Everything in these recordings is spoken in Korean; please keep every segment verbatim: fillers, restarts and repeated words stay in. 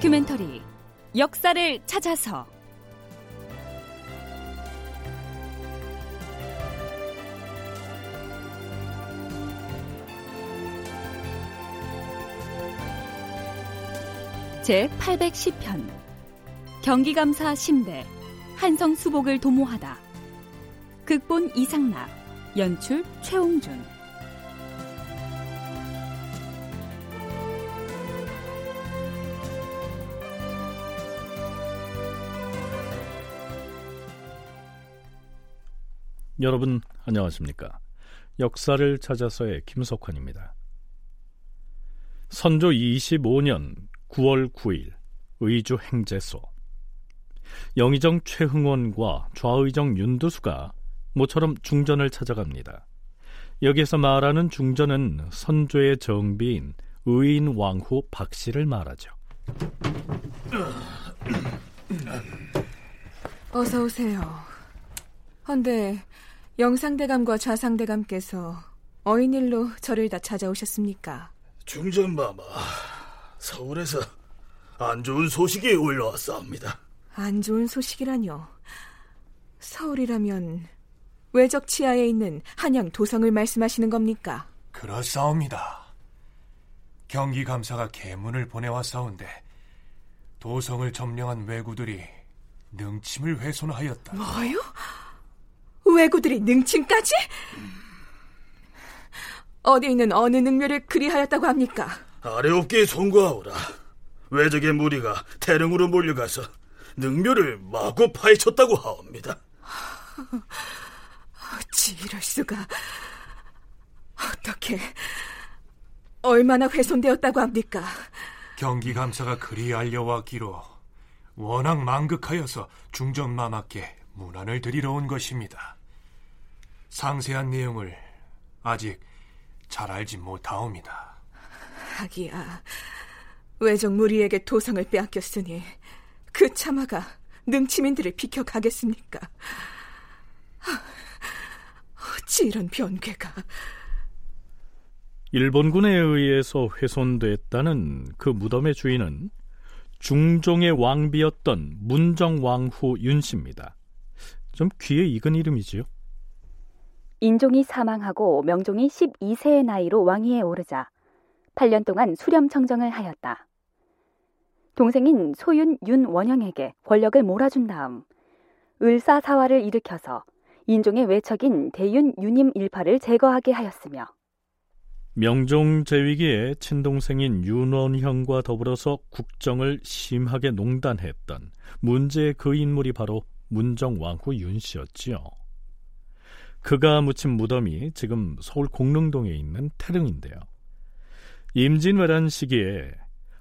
다큐멘터리 역사를 찾아서 제팔백십 편 경기감사 심대 한성 수복을 도모하다. 극본 이상락, 연출 최홍준. 여러분 안녕하십니까? 역사를 찾아서의 김석환입니다. 선조 이십오년 구월 구일 의주 행제소. 영의정 최흥원과 좌의정 윤두수가 모처럼 중전을 찾아갑니다. 여기에서 말하는 중전은 선조의 정비인 의인 왕후 박씨를 말하죠. 어서 오세요. 헌데 영상대감과 좌상대감께서 어인일로 저를 다 찾아오셨습니까? 중전마마, 서울에서 안 좋은 소식이 올라왔사옵니다. 안 좋은 소식이라뇨? 서울이라면 외적 치하에 있는 한양 도성을 말씀하시는 겁니까? 그렇사옵니다. 경기감사가 계문을 보내왔사온데 도성을 점령한 왜구들이 능침을 훼손하였다. 뭐요? 왜구들이 능침까지? 어디 있는 어느 능묘를 그리하였다고 합니까? 아래옵기에 송구하오라. 왜적의 무리가 태릉으로 몰려가서 능묘를 마구 파헤쳤다고 하옵니다. 어찌 이럴 수가. 어떻게, 얼마나 훼손되었다고 합니까? 경기감사가 그리 알려왔기로 워낙 망극하여서 중전마마께 문안을 드리러 온 것입니다. 상세한 내용을 아직 잘 알지 못하옵니다. 하기야, 외적 무리에게 도성을 빼앗겼으니 그 차마가 능치민들을 비켜가겠습니까? 어찌 이런 변괴가. 일본군에 의해서 훼손됐다는 그 무덤의 주인은 중종의 왕비였던 문정왕후 윤씨입니다. 좀 귀에 익은 이름이지요. 인종이 사망하고 명종이 열두 세의 나이로 왕위에 오르자 팔 년 동안 수렴청정을 하였다. 동생인 소윤 윤원영에게 권력을 몰아준 다음 을사사화를 일으켜서 인종의 외척인 대윤 윤임 일파를 제거하게 하였으며, 명종 재위기에 친동생인 윤원형과 더불어서 국정을 심하게 농단했던 문제의 그 인물이 바로 문정왕후 윤씨였지요. 그가 묻힌 무덤이 지금 서울 공릉동에 있는 태릉인데요. 임진왜란 시기에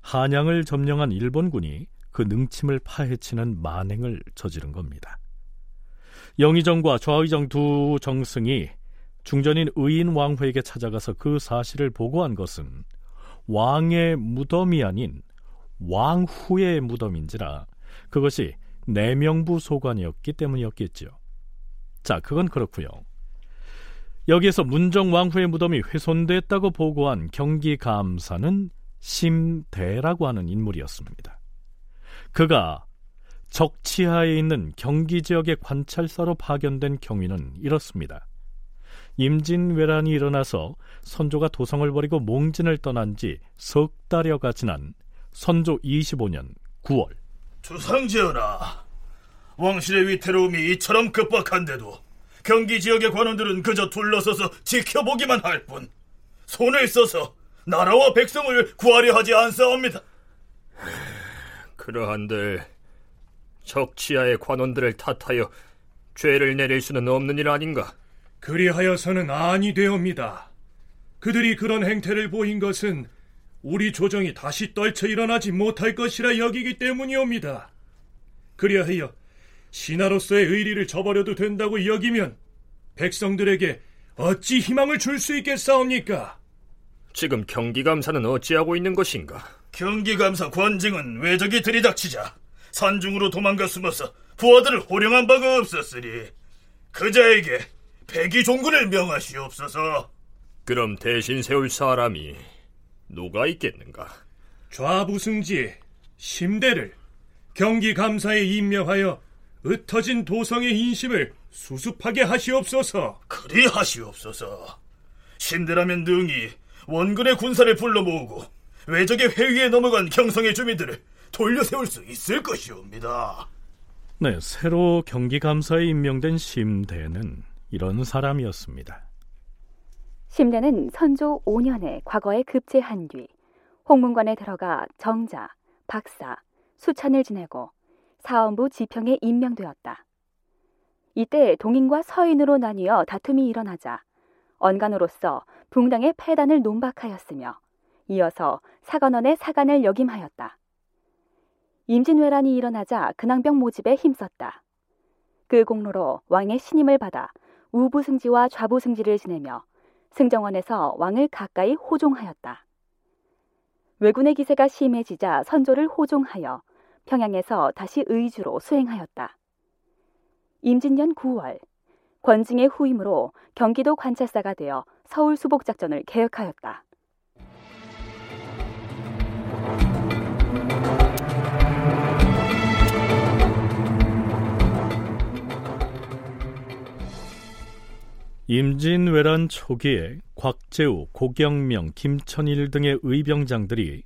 한양을 점령한 일본군이 그 능침을 파헤치는 만행을 저지른 겁니다. 영의정과 좌의정 두 정승이 중전인 의인 왕후에게 찾아가서 그 사실을 보고한 것은 왕의 무덤이 아닌 왕후의 무덤인지라 그것이 내명부 소관이었기 때문이었겠지요. 자, 그건 그렇고요. 여기에서 문정왕후의 무덤이 훼손됐다고 보고한 경기감사는 심대라고 하는 인물이었습니다. 그가 적치하에 있는 경기지역의 관찰사로 파견된 경위는 이렇습니다. 임진왜란이 일어나서 선조가 도성을 버리고 몽진을 떠난 지 석 달여가 지난 선조 이십오년 구월. 주상지연아, 왕실의 위태로움이 이처럼 급박한데도 경기 지역의 관원들은 그저 둘러서서 지켜보기만 할 뿐 손을 써서 나라와 백성을 구하려 하지 않사옵니다. 그러한들 적치하의 관원들을 탓하여 죄를 내릴 수는 없는 일 아닌가? 그리하여서는 아니 되옵니다. 그들이 그런 행태를 보인 것은 우리 조정이 다시 떨쳐 일어나지 못할 것이라 여기기 때문이옵니다. 그리하여 신하로서의 의리를 저버려도 된다고 여기면 백성들에게 어찌 희망을 줄 수 있겠사옵니까? 지금 경기감사는 어찌하고 있는 것인가? 경기감사 관직은 왜적이 들이닥치자 산중으로 도망가 숨어서 부하들을 호령한 바가 없었으니 그자에게 백의종군을 명하시옵소서. 그럼 대신 세울 사람이 누가 있겠는가? 좌부승지, 심대를 경기감사에 임명하여 흩어진 도성의 인심을 수습하게 하시옵소서. 그리 하시옵소서. 심대라면 능히 원근의 군사를 불러 모으고 외적의 회위에 넘어간 경성의 주민들을 돌려세울 수 있을 것이옵니다. 네, 새로 경기감사에 임명된 심대는 이런 사람이었습니다. 심대는 선조 오 년에 과거에 급제한 뒤 홍문관에 들어가 정자, 박사, 수찬을 지내고 사헌부 지평에 임명되었다. 이때 동인과 서인으로 나뉘어 다툼이 일어나자 언간으로서 붕당의 패단을 논박하였으며 이어서 사관원의 사관을 역임하였다. 임진왜란이 일어나자 근황병 모집에 힘썼다. 그 공로로 왕의 신임을 받아 우부승지와 좌부승지를 지내며 승정원에서 왕을 가까이 호종하였다. 왜군의 기세가 심해지자 선조를 호종하여 평양에서 다시 의주로 수행하였다. 임진년 구월, 권징의 후임으로 경기도 관찰사가 되어 서울 수복작전을 계획하였다. 임진왜란 초기에 곽재우, 고경명, 김천일 등의 의병장들이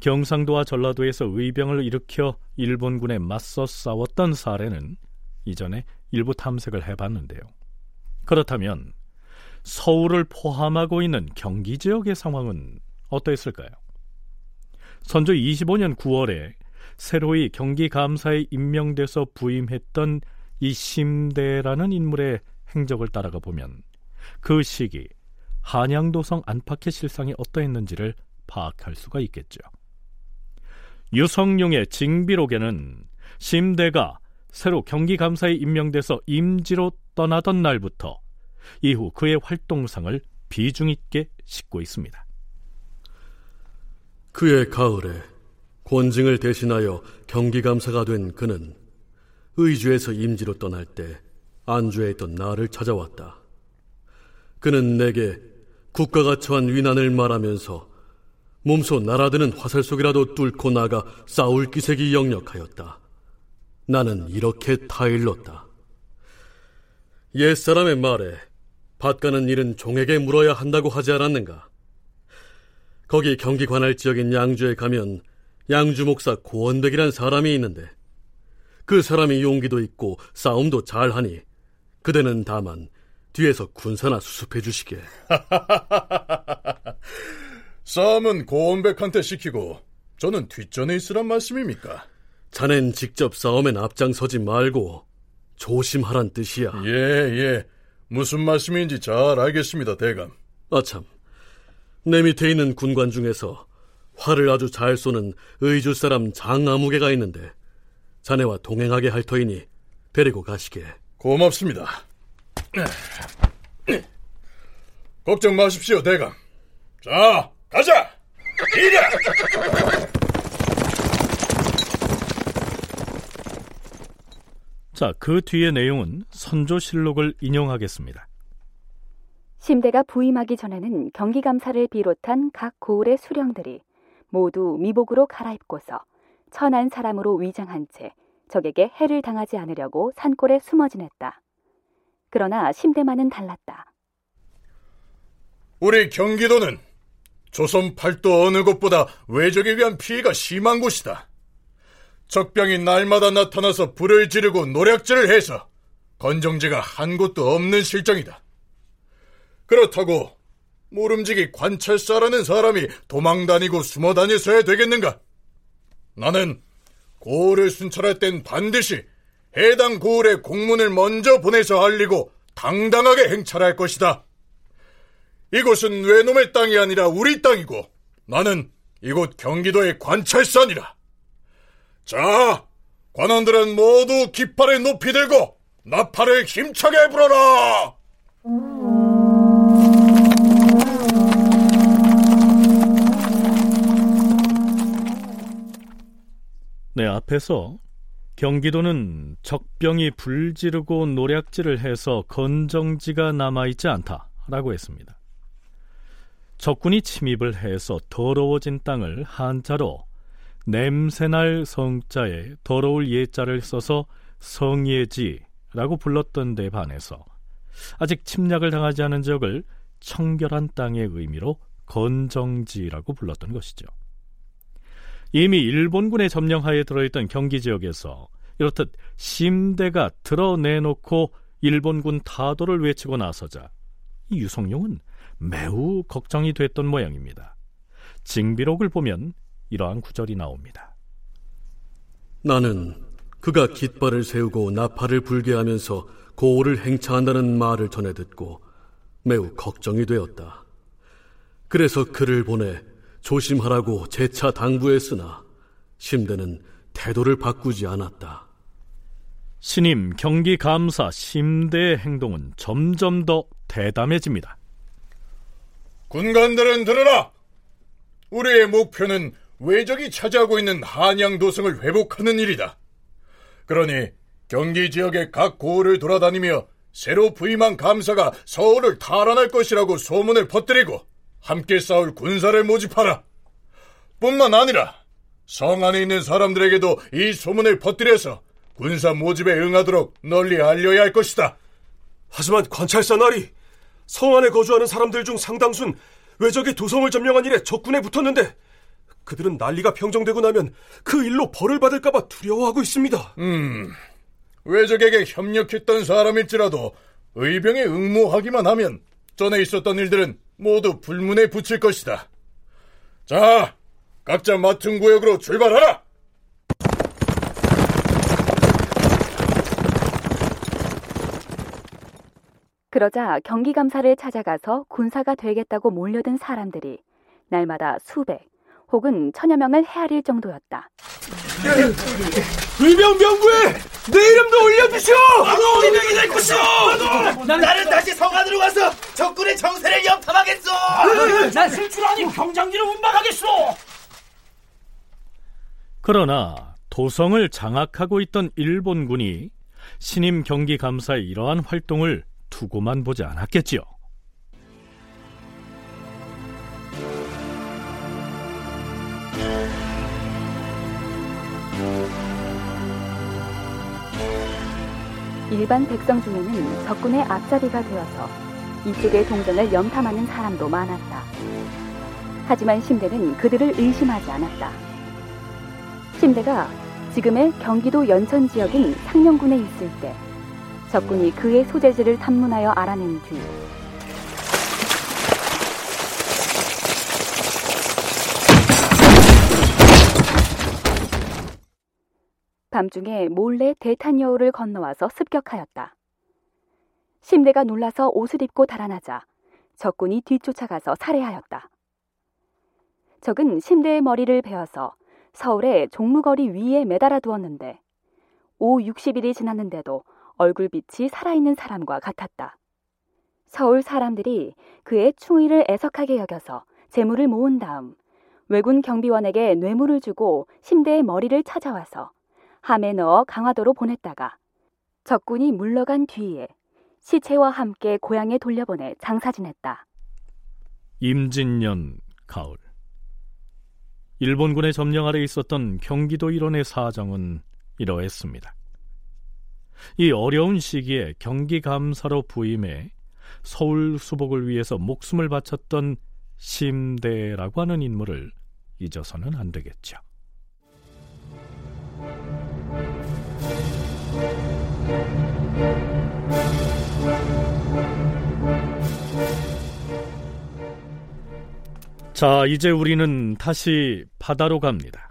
경상도와 전라도에서 의병을 일으켜 일본군에 맞서 싸웠던 사례는 이전에 일부 탐색을 해봤는데요. 그렇다면 서울을 포함하고 있는 경기 지역의 상황은 어떠했을까요? 선조 이십오 년 구월에 새로이 경기감사에 임명돼서 부임했던 이 심대라는 인물의 행적을 따라가 보면 그 시기 한양도성 안팎의 실상이 어떠했는지를 파악할 수가 있겠죠. 유성룡의 징비록에는 심대가 새로 경기감사에 임명돼서 임지로 떠나던 날부터 이후 그의 활동상을 비중 있게 싣고 있습니다. 그해 가을에 권징을 대신하여 경기감사가 된 그는 의주에서 임지로 떠날 때 안주에 있던 나를 찾아왔다. 그는 내게 국가가 처한 위난을 말하면서 몸소 날아드는 화살 속이라도 뚫고 나가 싸울 기색이 역력하였다. 나는 이렇게 타일렀다. 옛사람의 말에 밭 가는 일은 종에게 물어야 한다고 하지 않았는가? 거기 경기 관할 지역인 양주에 가면 양주 목사 고원백이란 사람이 있는데 그 사람이 용기도 있고 싸움도 잘하니 그대는 다만 뒤에서 군사나 수습해 주시게. 싸움은 고원백한테 시키고 저는 뒷전에 있으란 말씀입니까? 자넨 직접 싸움엔 앞장서지 말고 조심하란 뜻이야. 예, 예. 무슨 말씀인지 잘 알겠습니다, 대감. 아참, 내 밑에 있는 군관 중에서 활을 아주 잘 쏘는 의주 사람 장아무개가 있는데 자네와 동행하게 할 터이니 데리고 가시게. 고맙습니다. 걱정 마십시오, 대감. 자, 가자! 이리! 자, 그 뒤의 내용은 선조실록을 인용하겠습니다. 심대가 부임하기 전에는 경기감사를 비롯한 각 고을의 수령들이 모두 미복으로 갈아입고서 천한 사람으로 위장한 채 적에게 해를 당하지 않으려고 산골에 숨어 지냈다. 그러나 심대만은 달랐다. 우리 경기도는 조선 팔도 어느 곳보다 외적에 대한 피해가 심한 곳이다. 적병이 날마다 나타나서 불을 지르고 노략질을 해서 건정지가 한 곳도 없는 실정이다. 그렇다고 모름지기 관찰사라는 사람이 도망다니고 숨어다녀서야 되겠는가? 나는 고을을 순찰할 땐 반드시 해당 고을에 공문을 먼저 보내서 알리고 당당하게 행찰할 것이다. 이곳은 외놈의 땅이 아니라 우리 땅이고 나는 이곳 경기도의 관찰사니라. 자, 관원들은 모두 깃발을 높이 들고 나팔을 힘차게 불어라. 네, 앞에서 경기도는 적병이 불지르고 노략질을 해서 건정지가 남아있지 않다라고 했습니다. 적군이 침입을 해서 더러워진 땅을 한자로 냄새날 성자에 더러울 예자를 써서 성예지라고 불렀던 데 반해서 아직 침략을 당하지 않은 지역을 청결한 땅의 의미로 건정지라고 불렀던 것이죠. 이미 일본군의 점령하에 들어있던 경기 지역에서 이렇듯 심대가 드러내놓고 일본군 타도를 외치고 나서자 유성룡은 매우 걱정이 됐던 모양입니다. 징비록을 보면 이러한 구절이 나옵니다. 나는 그가 깃발을 세우고 나팔을 불게 하면서 고호를 행차한다는 말을 전해 듣고 매우 걱정이 되었다. 그래서 그를 보내 조심하라고 재차 당부했으나 심대는 태도를 바꾸지 않았다. 신임 경기 감사 심대의 행동은 점점 더 대담해집니다. 군관들은 들으라! 우리의 목표는 외적이 차지하고 있는 한양도성을 회복하는 일이다. 그러니 경기 지역의 각 고을을 돌아다니며 새로 부임한 감사가 서울을 탈환할 것이라고 소문을 퍼뜨리고 함께 싸울 군사를 모집하라. 뿐만 아니라 성 안에 있는 사람들에게도 이 소문을 퍼뜨려서 군사 모집에 응하도록 널리 알려야 할 것이다. 하지만 관찰사 나리, 성 안에 거주하는 사람들 중 상당수는 외적이 도성을 점령한 일에 적군에 붙었는데 그들은 난리가 평정되고 나면 그 일로 벌을 받을까 봐 두려워하고 있습니다. 음, 외적에게 협력했던 사람일지라도 의병에 응모하기만 하면 전에 있었던 일들은 모두 불문에 붙일 것이다. 자, 각자 맡은 구역으로 출발하라! 그러자 경기감사를 찾아가서 군사가 되겠다고 몰려든 사람들이 날마다 수백 혹은 천여 명을 헤아릴 정도였다. 의병 명부에 내 이름도 올려주시오! 나도 의병이 될 것이오! 나는 다시 성 안으로 가서 적군의 정세를 염탐하겠소! 난 쓸 줄 아니 경장지를 운반하겠소! 그러나 도성을 장악하고 있던 일본군이 신임 경기 감사의 이러한 활동을 두고만 보지 않았겠지요. 일반 백성 중에는 적군의 앞잡이가 되어서 이쪽의 동전을 염탐하는 사람도 많았다. 하지만 심대는 그들을 의심하지 않았다. 심대가 지금의 경기도 연천 지역인 상령군에 있을 때 적군이 그의 소재지를 탐문하여 알아낸 뒤 밤중에 몰래 대탄여우를 건너와서 습격하였다. 심대가 놀라서 옷을 입고 달아나자 적군이 뒤쫓아가서 살해하였다. 적은 심대의 머리를 베어서 서울의 종무거리 위에 매달아 두었는데 오후 육십 일이 지났는데도 얼굴빛이 살아있는 사람과 같았다. 서울 사람들이 그의 충의를 애석하게 여겨서 재물을 모은 다음 왜군 경비원에게 뇌물을 주고 심대의 머리를 찾아와서 함에 넣어 강화도로 보냈다가 적군이 물러간 뒤에 시체와 함께 고향에 돌려보내 장사 지냈다. 임진년 가을, 일본군의 점령 아래 있었던 경기도 일원의 사정은 이러했습니다. 이 어려운 시기에 경기감사로 부임해 서울 수복을 위해서 목숨을 바쳤던 심대라고 하는 인물을 잊어서는 안 되겠죠. 자, 이제 우리는 다시 바다로 갑니다.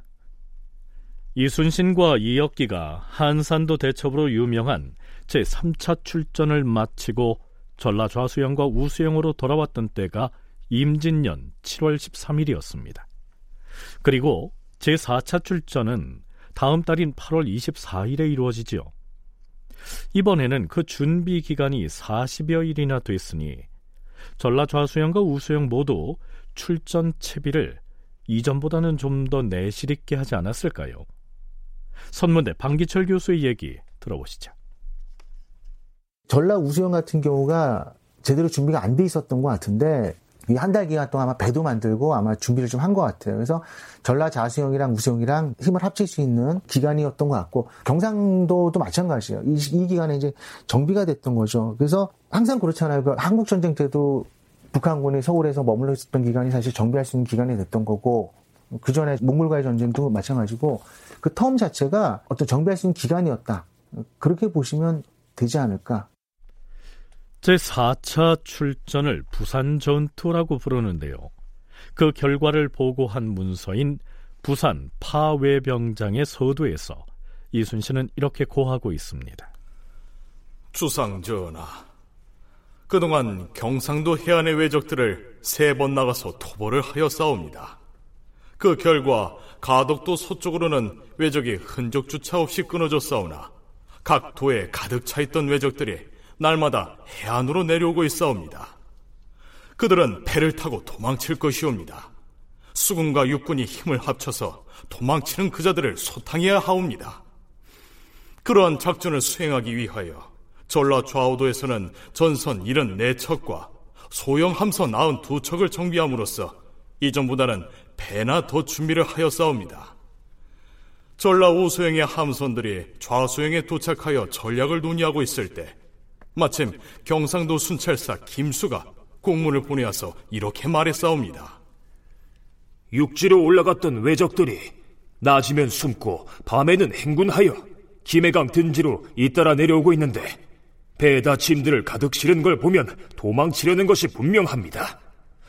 이순신과 이역기가 한산도 대첩으로 유명한 제삼 차 출전을 마치고 전라좌수영과 우수영으로 돌아왔던 때가 임진년 칠월 십삼일이었습니다. 그리고 제사 차 출전은 다음 달인 팔월 이십사일에 이루어지지요. 이번에는 그 준비 기간이 사십여 일이나 됐으니 전라좌수영과 우수영 모두 출전 채비를 이전보다는 좀 더 내실 있게 하지 않았을까요? 선문대 방기철 교수의 얘기 들어보시죠. 전라 우수영 같은 경우가 제대로 준비가 안 돼 있었던 것 같은데 이 한 달 기간 동안 아마 배도 만들고 아마 준비를 좀 한 것 같아요. 그래서 전라 자수형이랑 우수형이랑 힘을 합칠 수 있는 기간이었던 것 같고, 경상도도 마찬가지예요. 이, 이 기간에 이제 정비가 됐던 거죠. 그래서 항상 그렇잖아요. 한국전쟁 때도 북한군이 서울에서 머물러 있었던 기간이 사실 정비할 수 있는 기간이 됐던 거고, 그 전에 몽골과의 전쟁도 마찬가지고, 그 텀 자체가 어떤 정비할 수 있는 기간이었다. 그렇게 보시면 되지 않을까. 제사 차 출전을 부산 전투라고 부르는데요. 그 결과를 보고한 문서인 부산 파외병장의 서두에서 이순신은 이렇게 고하고 있습니다. 주상전하, 그동안 경상도 해안의 왜적들을 세 번 나가서 토벌을 하여 싸웁니다. 그 결과 가덕도 서쪽으로는 왜적이 흔적조차 없이 끊어져 싸우나 각 도에 가득 차있던 왜적들이 날마다 해안으로 내려오고 있사옵니다. 그들은 배를 타고 도망칠 것이옵니다. 수군과 육군이 힘을 합쳐서 도망치는 그자들을 소탕해야 하옵니다. 그러한 작전을 수행하기 위하여 전라 좌우도에서는 전선 칠십사 척과 소형 함선 구십이 척을 정비함으로써 이전보다는 배나 더 준비를 하여 싸웁니다. 전라 우소형의 함선들이 좌소형에 도착하여 전략을 논의하고 있을 때 마침 경상도 순찰사 김수가 공문을 보내와서 이렇게 말했사옵니다. 육지로 올라갔던 왜적들이 낮이면 숨고 밤에는 행군하여 김해강 든지로 잇따라 내려오고 있는데 배에다 짐들을 가득 실은 걸 보면 도망치려는 것이 분명합니다.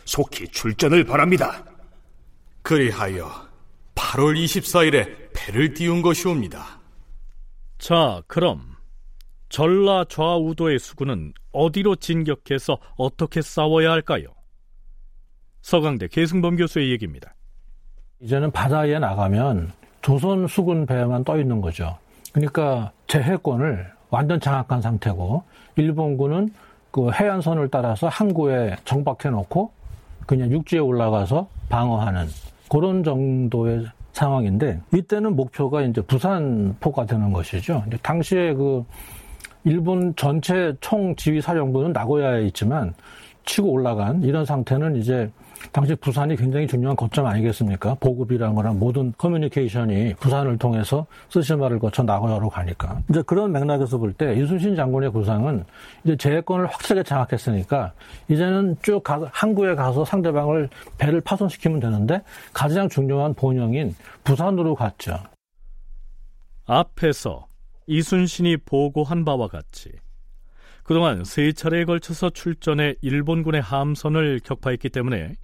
속히 출전을 바랍니다. 그리하여 팔월 이십사일에 배를 띄운 것이옵니다. 자, 그럼 전라 좌우도의 수군은 어디로 진격해서 어떻게 싸워야 할까요? 서강대 계승범 교수의 얘기입니다. 이제는 바다에 나가면 조선 수군 배만 떠 있는 거죠. 그러니까 제해권을 완전 장악한 상태고, 일본군은 그 해안선을 따라서 항구에 정박해놓고 그냥 육지에 올라가서 방어하는 그런 정도의 상황인데, 이때는 목표가 이제 부산포가 되는 것이죠. 당시에 그 일본 전체 총지휘사령부는 나고야에 있지만 치고 올라간 이런 상태는 이제 당시 부산이 굉장히 중요한 거점 아니겠습니까? 보급이란 거랑 모든 커뮤니케이션이 부산을 통해서 쓰시마를 거쳐 나고야로 가니까. 이제 그런 맥락에서 볼 때 이순신 장군의 구상은 이제 제해권을 확실하게 장악했으니까 이제는 쭉 가서 항구에 가서 상대방을 배를 파손시키면 되는데 가장 중요한 본영인 부산으로 갔죠. 앞에서 이순신이 보고한 바와 같이 그동안 세 차례에 걸쳐서 출전해 일본군의 함선을 격파했기 때문에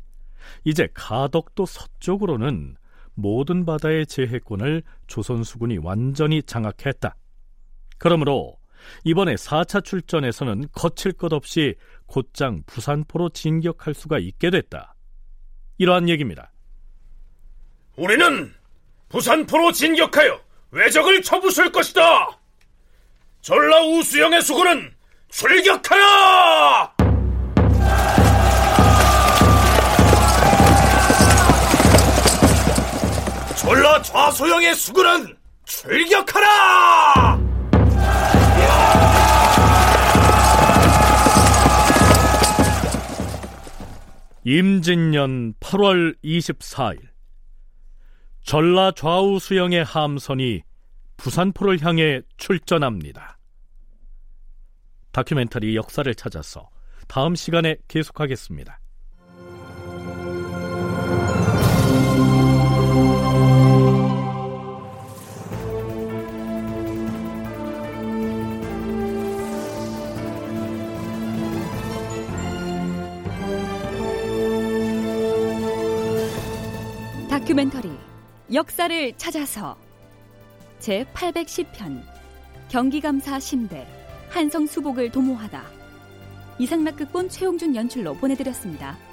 이제 가덕도 서쪽으로는 모든 바다의 제해권을 조선수군이 완전히 장악했다. 그러므로 이번에 사 차 출전에서는 거칠 것 없이 곧장 부산포로 진격할 수가 있게 됐다. 이러한 얘기입니다. 우리는 부산포로 진격하여 왜적을 쳐부술 것이다. 전라 우수영의 수군은 출격하라. 전라 좌소영의 수군은 출격하라. 임진년 팔월 이십사일, 전라 좌우 수영의 함선이 부산포를 향해 출전합니다. 다큐멘터리 역사를 찾아서 다음 시간에 계속하겠습니다. 다큐멘터리 역사를 찾아서 제팔백십 편 경기감사 심대 한성수복을 도모하다, 이상락극본 최용준 연출로 보내드렸습니다.